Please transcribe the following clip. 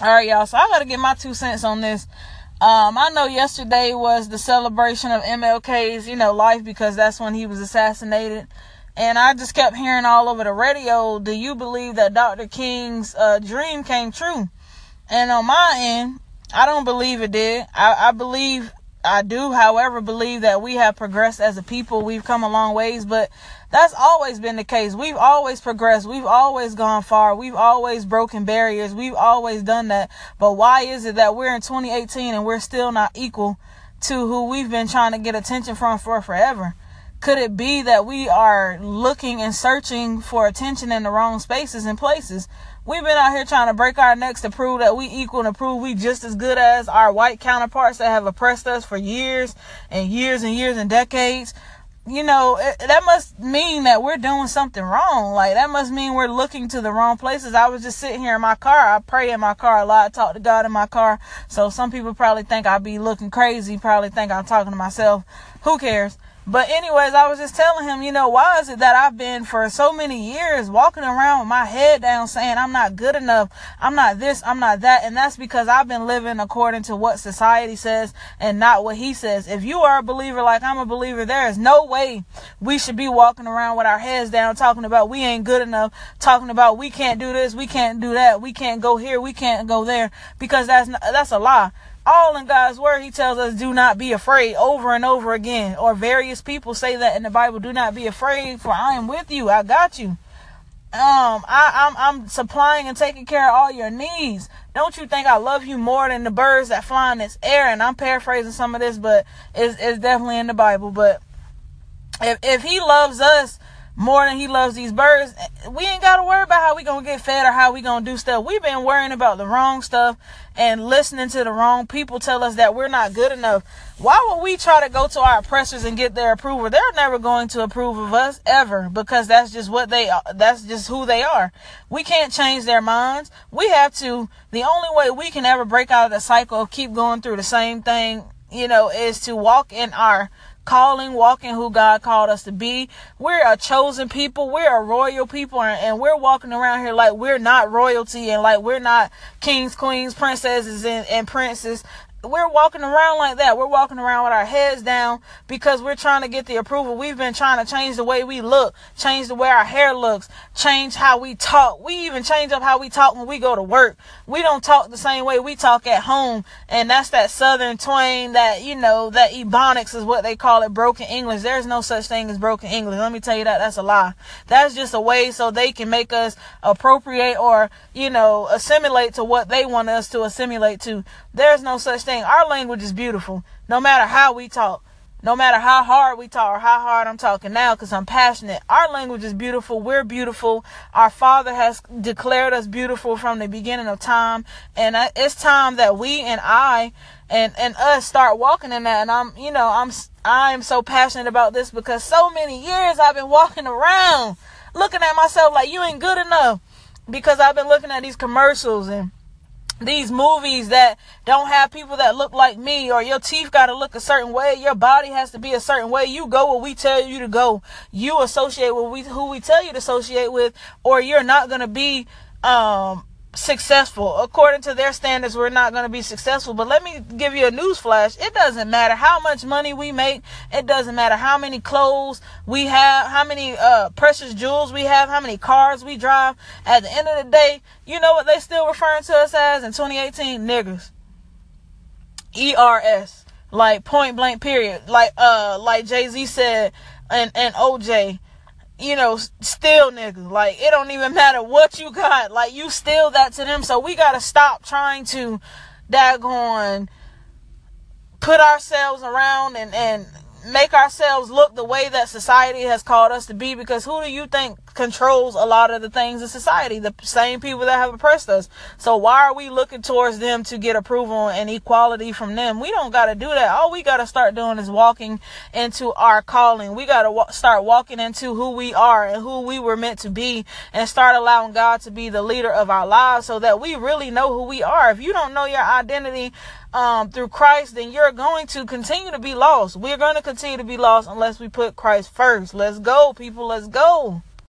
All right, y'all. So I got to get my 2 cents on this. I know yesterday was the celebration of MLK's, life, because that's when he was assassinated. And I just kept hearing all over the radio, do you believe that Dr. King's dream came true? And on my end, I don't believe it did. I do, however, believe that we have progressed as a people. We've come a long ways, but that's always been the case. We've always progressed. We've always gone far. We've always broken barriers. We've always done that. But why is it that we're in 2018 and we're still not equal to who we've been trying to get attention from for forever? Could it be that we are looking and searching for attention in the wrong spaces and places? We've been out here trying to break our necks to prove that we equal and to prove we just as good as our white counterparts that have oppressed us for years and years and years and decades. That must mean that we're doing something wrong. Like, that must mean we're looking to the wrong places. I was just sitting here in my car. I pray in my car a lot. I talk to God in my car. So some people probably think I be looking crazy, probably think I'm talking to myself. Who cares? But anyways, I was just telling him, why is it that I've been for so many years walking around with my head down saying I'm not good enough, I'm not this, I'm not that, and that's because I've been living according to what society says and not what he says. If you are a believer like I'm a believer, there is no way we should be walking around with our heads down talking about we ain't good enough, talking about we can't do this, we can't do that, we can't go here, we can't go there, because that's a lie. All in God's word, he tells us, do not be afraid, over and over again. Or various people say that in the Bible, do not be afraid, for I am with you. I got you. I'm supplying and taking care of all your needs. Don't you think I love you more than the birds that fly in this air? And I'm paraphrasing some of this, but it's definitely in the Bible. But if he loves us more than he loves these birds, we ain't got to worry about how we gonna get fed or how we gonna do stuff. We've been worrying about the wrong stuff and listening to the wrong people tell us that we're not good enough. Why would we try to go to our oppressors and get their approval? They're never going to approve of us ever, because that's just what they are. That's just who they are. We can't change their minds. We have to. The only way we can ever break out of the cycle of keep going through the same thing, is to walk in our calling, walking who God called us to be. We're a chosen people. We're a royal people, and we're walking around here like we're not royalty and like we're not kings, queens, princesses, and princes. We're walking around like that. We're walking around with our heads down because we're trying to get the approval. We've been trying to change the way we look, change the way our hair looks, change how we talk. We even change up how we talk when we go to work. We don't talk the same way we talk at home. And that's that Southern twang, that, that Ebonics is what they call it, broken English. There's no such thing as broken English. Let me tell you that. That's a lie. That's just a way so they can make us appropriate or, assimilate to what they want us to assimilate to. There's no such thing. Our language is beautiful, no matter how we talk, no matter how hard we talk or how hard I'm talking now, because I'm passionate. Our language is beautiful. We're beautiful. Our Father has declared us beautiful from the beginning of time, and it's time that we and I and us start walking in that. And I'm so passionate about this because so many years I've been walking around looking at myself like you ain't good enough, because I've been looking at these commercials and these movies that don't have people that look like me, or your teeth got to look a certain way, your body has to be a certain way, you go where we tell you to go, you associate with who we tell you to associate with, or you're not going to be successful. According to their standards, we're not going to be successful. But let me give you a news flash. It doesn't matter how much money we make. It doesn't matter how many clothes we have, how many precious jewels we have, how many cars we drive. At the end of the day, you know what they still referring to us as in 2018? Niggers. ERS. Like, point blank period. Like Jay-Z said and OJ. Still nigga. Like, it don't even matter what you got. Like, you still that to them. So we got to stop trying to daggone put ourselves around and make ourselves look the way that society has called us to be, because who do you think controls a lot of the things in society? The same people that have oppressed us. So why are we looking towards them to get approval and equality from them? We don't got to do that. All we got to start doing is walking into our calling. We got to start walking into who we are and who we were meant to be, and start allowing God to be the leader of our lives so that we really know who we are. If you don't know your identity through Christ, then you're going to continue to be lost. We're going to continue to be lost unless we put Christ first. Let's go, people. Let's go.